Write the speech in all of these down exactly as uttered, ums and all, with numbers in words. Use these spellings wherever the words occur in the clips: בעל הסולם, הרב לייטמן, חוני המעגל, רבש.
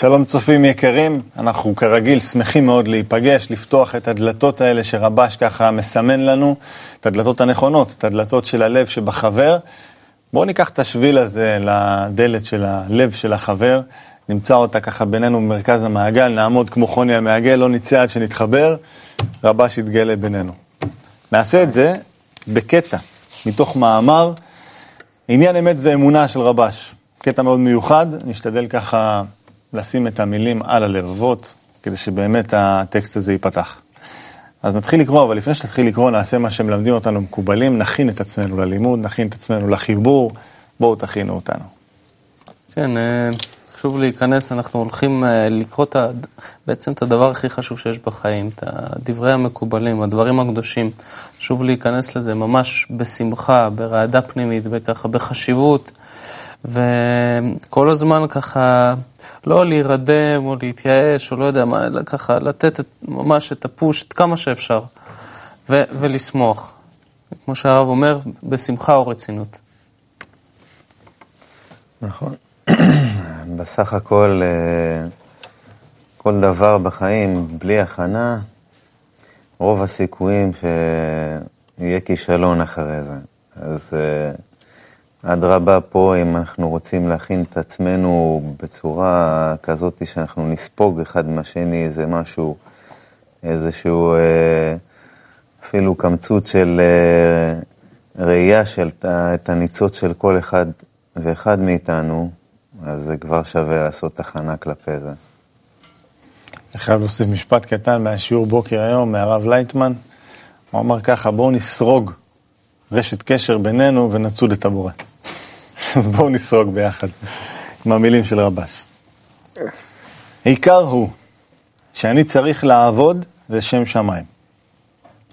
שלום צופים יקרים, אנחנו כרגיל שמחים מאוד להיפגש, לפתוח את הדלתות האלה שרבש ככה מסמן לנו, את הדלתות הנכונות, את הדלתות של הלב שבחבר. בואו ניקח את השביל הזה לדלת של הלב של החבר, נמצא אותה ככה בינינו במרכז המעגל, נעמוד כמו חוני המעגל, לא נצא עד שנתחבר, רבש יתגלה בינינו. נעשה את זה בקטע, מתוך מאמר, עניין אמת ואמונה של רבש. קטע מאוד מיוחד, נשתדל ככה לשים את המילים על הלבבות, כדי שבאמת הטקסט הזה ייפתח. אז נתחיל לקרוא, אבל לפני שנתחיל לקרוא, נעשה מה שמלמדים אותנו מקובלים, נכין את עצמנו ללימוד, נכין את עצמנו לחיבור, בואו תכינו אותנו. כן, חשוב להיכנס, אנחנו הולכים לקרוא בעצם את הדבר הכי חשוב שיש בחיים, את הדברי המקובלים, הדברים הקדושים. חשוב להיכנס לזה ממש בשמחה, ברעדה פנימית, בככה, בחשיבות, וכל הזמן ככה לא להירדם או להתייאש או לא יודע מה, אלא ככה לתת את, ממש את הפוש את כמה שאפשר ו- ולשמוח, כמו שהרב אומר, בשמחה או רצינות. נכון. בסך הכל כל דבר בחיים בלי הכנה, רוב הסיכויים שיהיה כישלון אחרי זה. אז אדרבה, פה אם אנחנו רוצים להכין את עצמנו בצורה כזאת שאנחנו נספוג אחד מהשני איזה משהו, איזשהו אפילו קמצות של ראייה של את הניצוץ של כל אחד ואחד מאיתנו, אז זה כבר שווה לעשות תחנה כלפי זה. אני חייב להוסיף משפט קטן מהשיעור בוקר היום מהרב לייטמן. הוא אמר ככה, בואו נסרוג רשת קשר בינינו ונצוד את הבורא. אז בואו נסרוג ביחד עם המילים של רבש. העיקר הוא שאני צריך לעבוד לשם שמיים.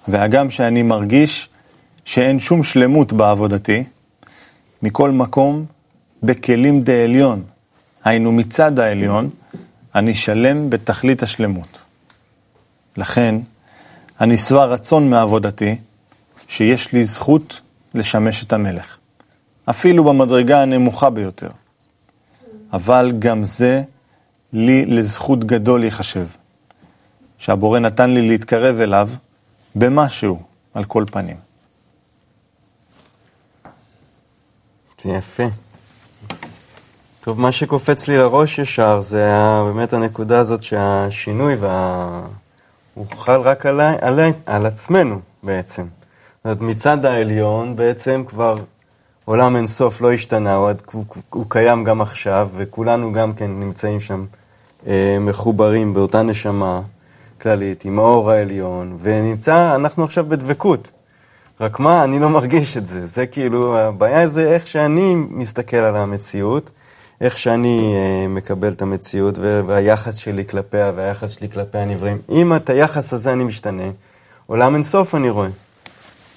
והגם שאני מרגיש שאין שום שלמות בעבודתי, מכל מקום בכלים דה עליון, היינו מצד העליון, אני שלם בתכלית השלמות. לכן, אני שבע רצון מעבודתי, שיש לי זכות לשמש את המלך. אפילו במדרגה הנמוכה ביותר. אבל גם זה לי לזכות גדול יחשב. שהבורא נתן לי להתקרב אליו במשהו על כל פנים. זה יפה. טוב, מה שקופץ לי לראש ישר זה באמת הנקודה הזאת שהשינוי וה... הוא חל רק עלי, עלי, על עצמנו בעצם. מצד העליון בעצם כבר עולם אינסוף לא השתנה, הוא, הוא, הוא קיים גם עכשיו, וכולנו גם כן נמצאים שם אה, מחוברים באותה נשמה כללית, עם האור העליון, ונמצא, אנחנו עכשיו בדבקות. רק מה, אני לא מרגיש את זה. זה כאילו, הבעיה זה איך שאני מסתכל על המציאות, איך שאני אה, מקבל את המציאות, והיחס שלי כלפיה, והיחס שלי כלפי הנבראים. אם את היחס הזה אני משתנה, עולם אינסוף אני רואה.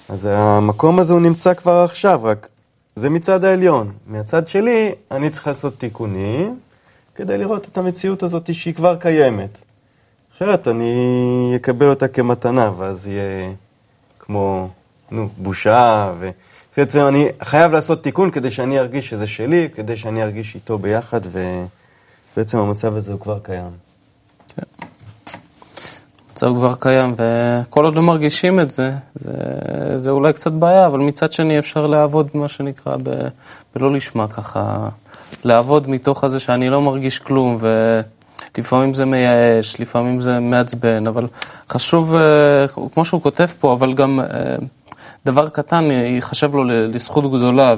אז המקום הזה הוא נמצא כבר עכשיו, רק זה מצד העליון. מהצד שלי, אני צריך לעשות תיקונים, כדי לראות את המציאות הזאת שהיא כבר קיימת. אחרת אני אקבל אותה כמתנה, ואז יהיה כמו, נו, בושה. ו... בעצם אני חייב לעשות תיקון כדי שאני ארגיש שזה שלי, כדי שאני ארגיש איתו ביחד, ובעצם המצב הזה הוא כבר קיים. כן. זה כבר קיים, וכל עוד לא מרגישים את זה, זה, זה אולי קצת בעיה, אבל מצד שני אפשר לעבוד, מה שנקרא, ב, בלא לשמה ככה, לעבוד מתוך הזה שאני לא מרגיש כלום, ולפעמים זה מייאש, לפעמים זה מעצבן, אבל חשוב, כמו שהוא כותב פה, אבל גם דבר קטן ייחשב לו לזכות גדולה,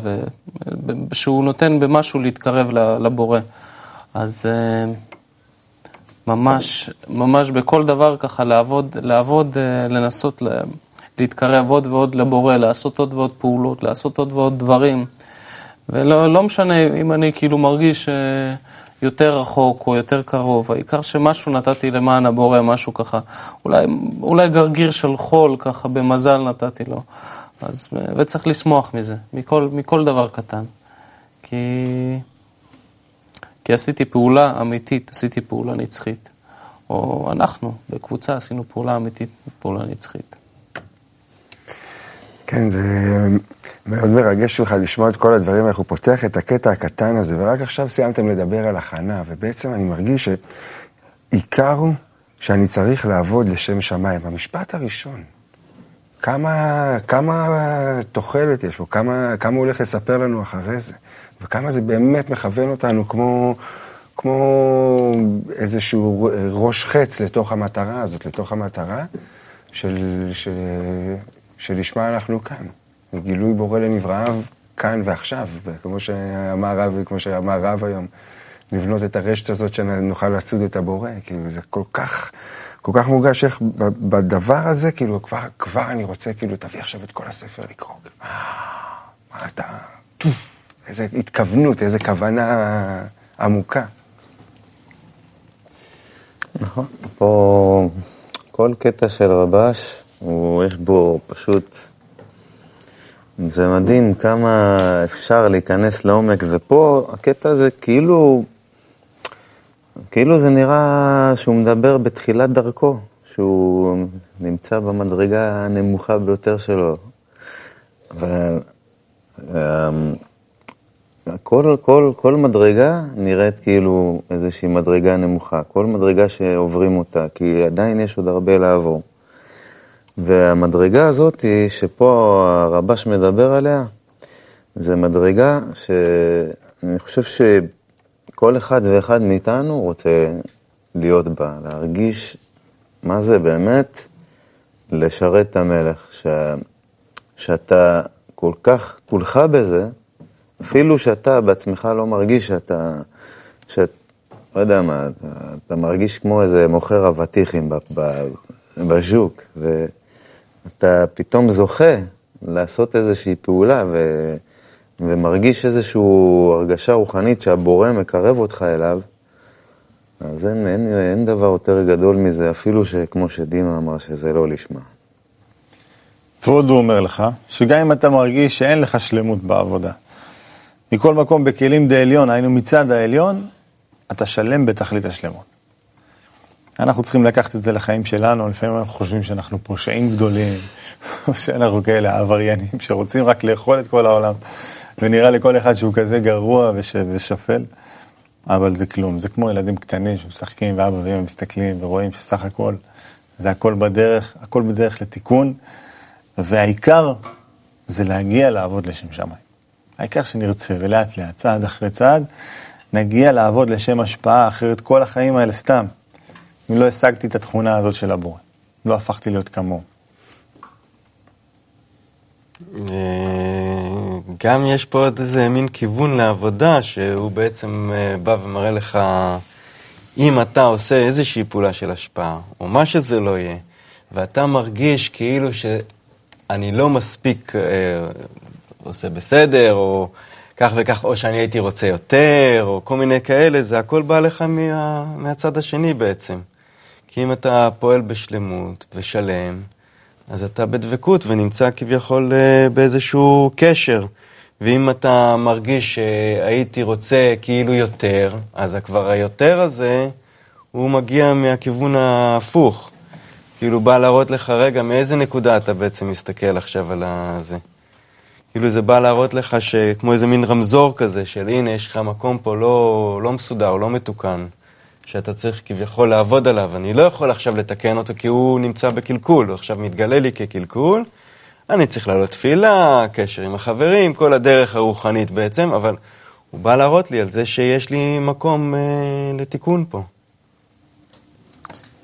שהוא נותן במשהו להתקרב לבורא. אז... ממש, ממש בכל דבר ככה, לעבוד, לעבוד, לנסות להתקרב עוד ועוד לבורא, לעשות עוד ועוד פעולות, לעשות עוד ועוד דברים. ולא, לא משנה אם אני כאילו מרגיש יותר רחוק או יותר קרוב, העיקר שמשהו נתתי למען הבורא, משהו ככה, אולי, אולי גרגיר של חול ככה, במזל נתתי לו. אז, וצריך לשמוח מזה, מכל, מכל דבר קטן. כי... כי עשיתי פעולה אמיתית, עשיתי פעולה נצחית. או אנחנו, בקבוצה, עשינו פעולה אמיתית, פעולה נצחית. כן, זה מאוד מרגש שלך לשמוע את כל הדברים, איך הוא פותח את הקטע הקטן הזה, ורק עכשיו סיימתם לדבר על הכנה, ובעצם אני מרגיש שעיקר הוא שאני צריך לעבוד לשם שמיים. המשפט הראשון, כמה, כמה תוחלת יש לו, כמה, כמה הוא הולך לספר לנו אחרי זה, וכמה זה באמת מכוון אותנו כמו, כמו איזשהו ראש חץ לתוך המטרה הזאת, לתוך המטרה של, של, שלשמה אנחנו כאן. גילוי בורא למבראיו כאן ועכשיו, וכמו שאמר רב, וכמו שאמר רב היום, לבנות את הרשת הזאת שנוכל לצוד את הבורא, כאילו זה כל כך... כל כך מורגש איך בדבר הזה, כאילו, כבר, כבר אני רוצה, כאילו, תביא עכשיו את כל הספר לקרוא. מה אתה... איזו התכוונות, איזו כוונה עמוקה. נכון. פה כל קטע של רבש, הוא, יש בו פשוט... זה מדהים כמה אפשר להיכנס לעומק, ופה הקטע הזה כאילו... כאילו זה נראה שהוא מדבר בתחילת דרכו, שהוא נמצא במדרגה הנמוכה ביותר שלו. אבל כל, כל, כל מדרגה נראית כאילו איזושהי מדרגה נמוכה, כל מדרגה שעוברים אותה, כי עדיין יש עוד הרבה לעבור. והמדרגה הזאת היא שפה הרבש מדבר עליה, זה מדרגה שאני חושב ש... כל אחד ואחד מאיתנו רוצה להיות בה, להרגיש מה זה באמת לשרת את המלך, ש... שאתה כל כך כולך בזה, אפילו שאתה בעצמך לא מרגיש שאתה, שאת, לא יודע מה, אתה, אתה מרגיש כמו איזה מוכר אבטיחים ב... ב... בז'וק, ואתה פתאום זוכה לעשות איזושהי פעולה ו... ומרגיש איזושהי הרגשה רוחנית שהבורא מקרב אותך אליו, אז אין, אין, אין דבר יותר גדול מזה, אפילו שכמו שדימה אמר שזה לא לשמה. ועוד הוא אומר לך, שגם אם אתה מרגיש שאין לך שלמות בעבודה, מכל מקום בכלים דה עליון, היינו מצד העליון, אתה שלם בתכלית השלמות. אנחנו צריכים לקחת את זה לחיים שלנו, לפעמים אנחנו חושבים שאנחנו פושעים גדולים, או שאנחנו כאלה עבריינים שרוצים רק לאכול את כל העולם. ונראה לכל אחד שהוא כזה גרוע וש... ושפל, אבל זה כלום. זה כמו ילדים קטנים שמשחקים ואבא והם מסתכלים ורואים שסך הכל, זה הכל בדרך, הכל בדרך לתיקון, והעיקר זה להגיע לעבוד לשם שמיים. העיקר שנרצה ולאט לאט, צעד אחרי צעד, נגיע לעבוד לשם השפעה, אחרת כל החיים האלה סתם. אם לא השגתי את התכונה הזאת של הבורא, לא הפכתי להיות כמוהו. גם יש פה עוד איזה מין כיוון לעבודה שהוא בעצם בא ומראה לך אם אתה עושה איזושהי פעולה של השפעה או מה שזה לא יהיה ואתה מרגיש כאילו שאני לא מספיק אה, עושה בסדר או כך וכך או שאני הייתי רוצה יותר או כל מיני כאלה, זה הכל בא לך מה, מהצד השני בעצם, כי אם אתה פועל בשלמות ושלם אז אתה בדבקות ונמצא כביכול באיזשהו קשר. ואם אתה מרגיש שהייתי רוצה כאילו יותר, אז כבר היותר הזה, הוא מגיע מהכיוון ההפוך. כאילו בא להראות לך רגע מאיזה נקודה אתה בעצם מסתכל עכשיו על זה. כאילו זה בא להראות לך שכמו איזה מין רמזור כזה, של הנה יש לך מקום פה לא, לא מסודר, לא מתוקן. שאתה צריך כביכול לעבוד עליו, אני לא יכול עכשיו לתקן אותו כי הוא נמצא בקלקול, הוא עכשיו מתגלה לי כקלקול, אני צריך לעלות תפילה, קשר עם החברים, כל הדרך הרוחנית בעצם, אבל הוא בא להראות לי על זה שיש לי מקום אה, לתיקון פה.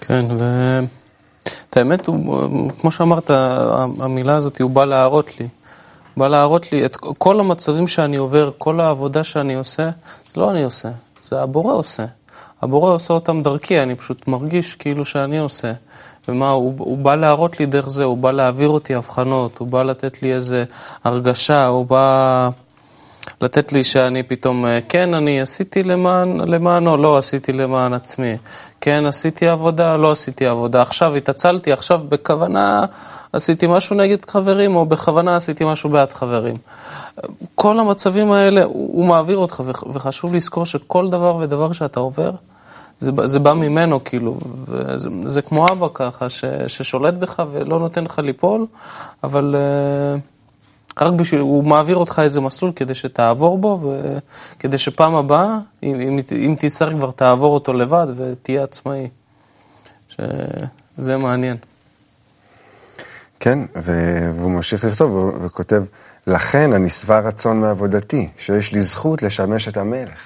כן, ואת האמת, הוא, כמו שאמרת, המילה הזאת, הוא בא להראות לי. הוא בא להראות לי את כל המצבים שאני עובר, כל העבודה שאני עושה, לא אני עושה, זה הבורא עושה. הבורא עושה אותם דרכי, אני פשוט מרגיש כאילו שאני עושה. ומה, הוא, הוא בא להראות לי דרך זה, הוא בא להעביר אותי הבחנות, הוא בא לתת לי איזה הרגשה, הוא בא לתת לי שאני פתאום, כן, אני עשיתי למען, למענו, לא עשיתי למען עצמי. כן, עשיתי עבודה, לא עשיתי עבודה. עכשיו התעצלתי, עכשיו בכוונה עשיתי משהו נגד חברים, או בכוונה עשיתי משהו בעד חברים. כל המצבים האלה, הוא מעביר אותך, וחשוב לזכור שכל דבר ודבר שאתה עובר, זה, זה בא ממנו, כאילו, וזה, זה כמו אבא ככה, ש, ששולט בך ולא נותן לך ליפול, אבל רק בשביל, הוא מעביר אותך איזה מסלול כדי שתעבור בו, וכדי שפעם הבאה, אם, אם, אם תצטרך כבר תעבור אותו לבד ותהיה עצמאי. שזה מעניין. כן, והוא ממשיך לכתוב, וכותב, לכן אני שבע רצון מעבודתי, שיש לי זכות לשמש את המלך.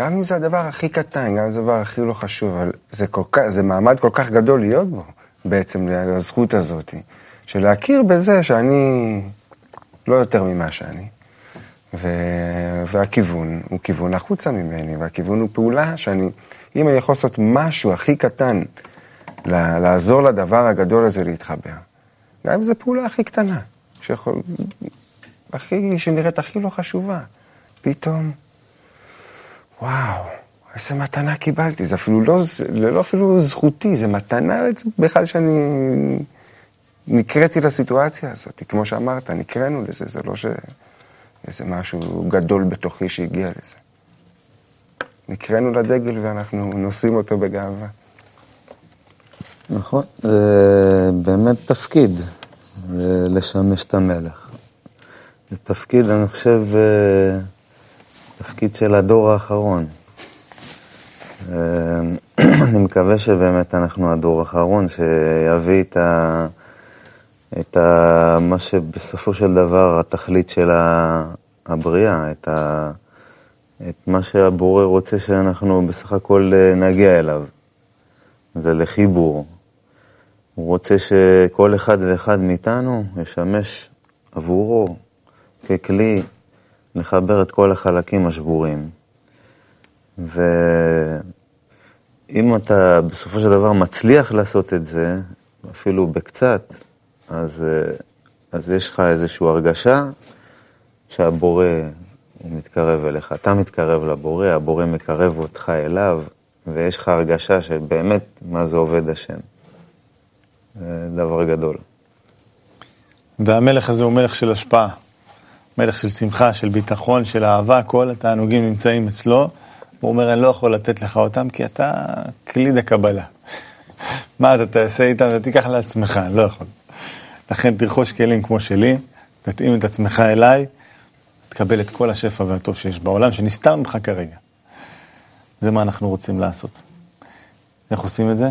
גם אם זה הדבר הכי קטן, גם אם זה הדבר הכי לא חשוב, אבל זה, כל כך, זה מעמד כל כך גדול להיות בו, בעצם לזכות הזאת, של להכיר בזה שאני לא יותר ממה שאני, ו... והכיוון הוא כיוון החוצה ממני, והכיוון הוא פעולה שאני, אם אני יכול לעשות משהו הכי קטן, לה... לעזור לדבר הגדול הזה להתחבר, גם אם זו פעולה הכי קטנה, שיכול... הכי... שנראית הכי לא חשובה, פתאום, וואו, איזה מתנה קיבלתי, זה אפילו לא, לא אפילו זכותי, זה מתנה בכלל שאני נקראתי לסיטואציה הזאת, כמו שאמרת, נקראנו לזה, זה לא ש... איזה משהו גדול בתוכי שהגיע לזה. נקראנו לדגל ואנחנו נושאים אותו בגאווה. נכון, זה באמת תפקיד, לשמש את המלך. זה תפקיד, אני חושב, תפקיד של הדור האחרון. אני מקווה שבאמת אנחנו הדור האחרון שיביא את ה... את ה... מה שבסופו של דבר התכלית של הבריאה, את ה... את מה שהבורא רוצה שאנחנו בסך הכל נגיע אליו. זה לחיבור. הוא רוצה שכל אחד ואחד מאיתנו ישמש עבורו ככלי לחבר את כל החלקים השבורים. ואם אתה בסופו של דבר מצליח לעשות את זה, אפילו בקצת, אז, אז יש לך איזושהי הרגשה שהבורא הוא מתקרב אליך. אתה מתקרב לבורא, הבורא מקרב אותך אליו, ויש לך הרגשה של באמת מה זה עובד השם. זה דבר גדול. והמלך הזה הוא מלך של השפעה. מלך של שמחה, של ביטחון, של אהבה, כל התענוגים נמצאים אצלו. הוא אומר, אני לא יכול לתת לך אותם, כי אתה כלי דקבלה. מה אתה תעשה איתם? אתה תיקח לעצמך, אני לא יכול. לכן תרכוש כלים כמו שלי, תתאים את עצמך אליי, תקבל את כל השפע והטוב שיש בעולם, שנסתר ממך כרגע. זה מה אנחנו רוצים לעשות. איך עושים את זה?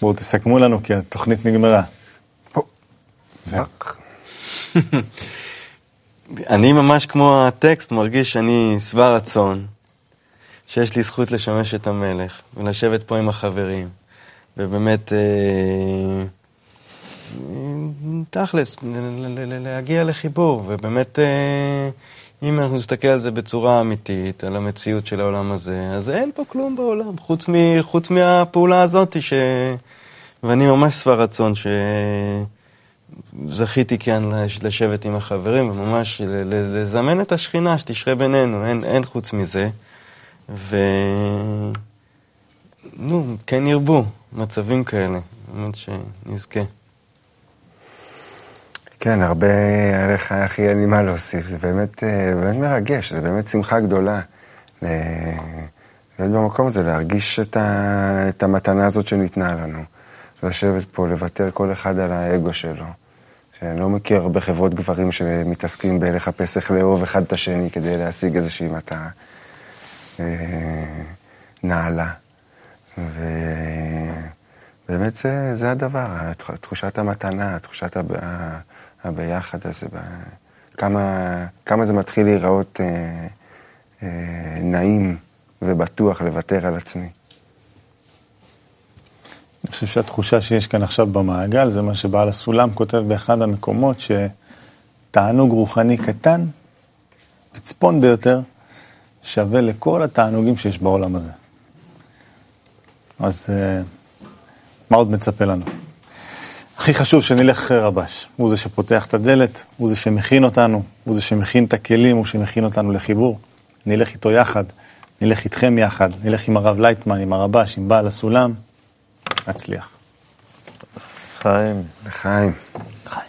בואו תסכמו לנו, כי התוכנית נגמרה. פה. זה. אני ממש כמו הטקסט מרגיש שאני שבע רצון, שיש לי זכות לשמש את המלך, ולשבת פה עם החברים, ובאמת, אה, תכלס, להגיע לחיבור, ובאמת, אה, אם אנחנו נסתכל על זה בצורה אמיתית, על המציאות של העולם הזה, אז אין פה כלום בעולם, חוץ, מ, חוץ מהפעולה הזאת, ש... ואני ממש שבע רצון ש... זכיתי כאן לשבת עם החברים, וממש לזמן את השכינה שתשרה בינינו, אין, אין חוץ מזה. ו... נו, כן ירבו מצבים כאלה, באמת שנזכה. כן, הרבה עליך, אחי, אין לי מה להוסיף. זה באמת, באמת מרגש, זה באמת שמחה גדולה. ל... להיות במקום הזה, להרגיש את, ה... את המתנה הזאת שניתנה לנו. לשבת פה, לוותר כל אחד על האגו שלו. שאני לא מכיר הרבה חברות גברים שמתעסקים בלחפש איך לאהוב אחד את השני כדי להשיג איזושהי מטרה נעלה. ובאמת זה, זה הדבר, תחושת המתנה, תחושת הב... הביחד הזה, כמה, כמה זה מתחיל להיראות אה, אה, נעים ובטוח לוותר על עצמי. אני חושב שהתחושה שיש כאן עכשיו במעגל, זה מה שבעל הסולם כותב באחד המקומות, שתענוג רוחני קטן, בצפון ביותר, שווה לכל התענוגים שיש בעולם הזה. אז מה עוד מצפה לנו? הכי חשוב שנלך רבש. הוא זה שפותח את הדלת, הוא זה שמכין אותנו, הוא זה שמכין את הכלים, הוא שמכין אותנו לחיבור. נלך איתו יחד, נלך איתכם יחד, נלך עם הרב לייטמן, עם הרבש, עם בעל הסולם. אצליח. חיים. לחיים. חיים.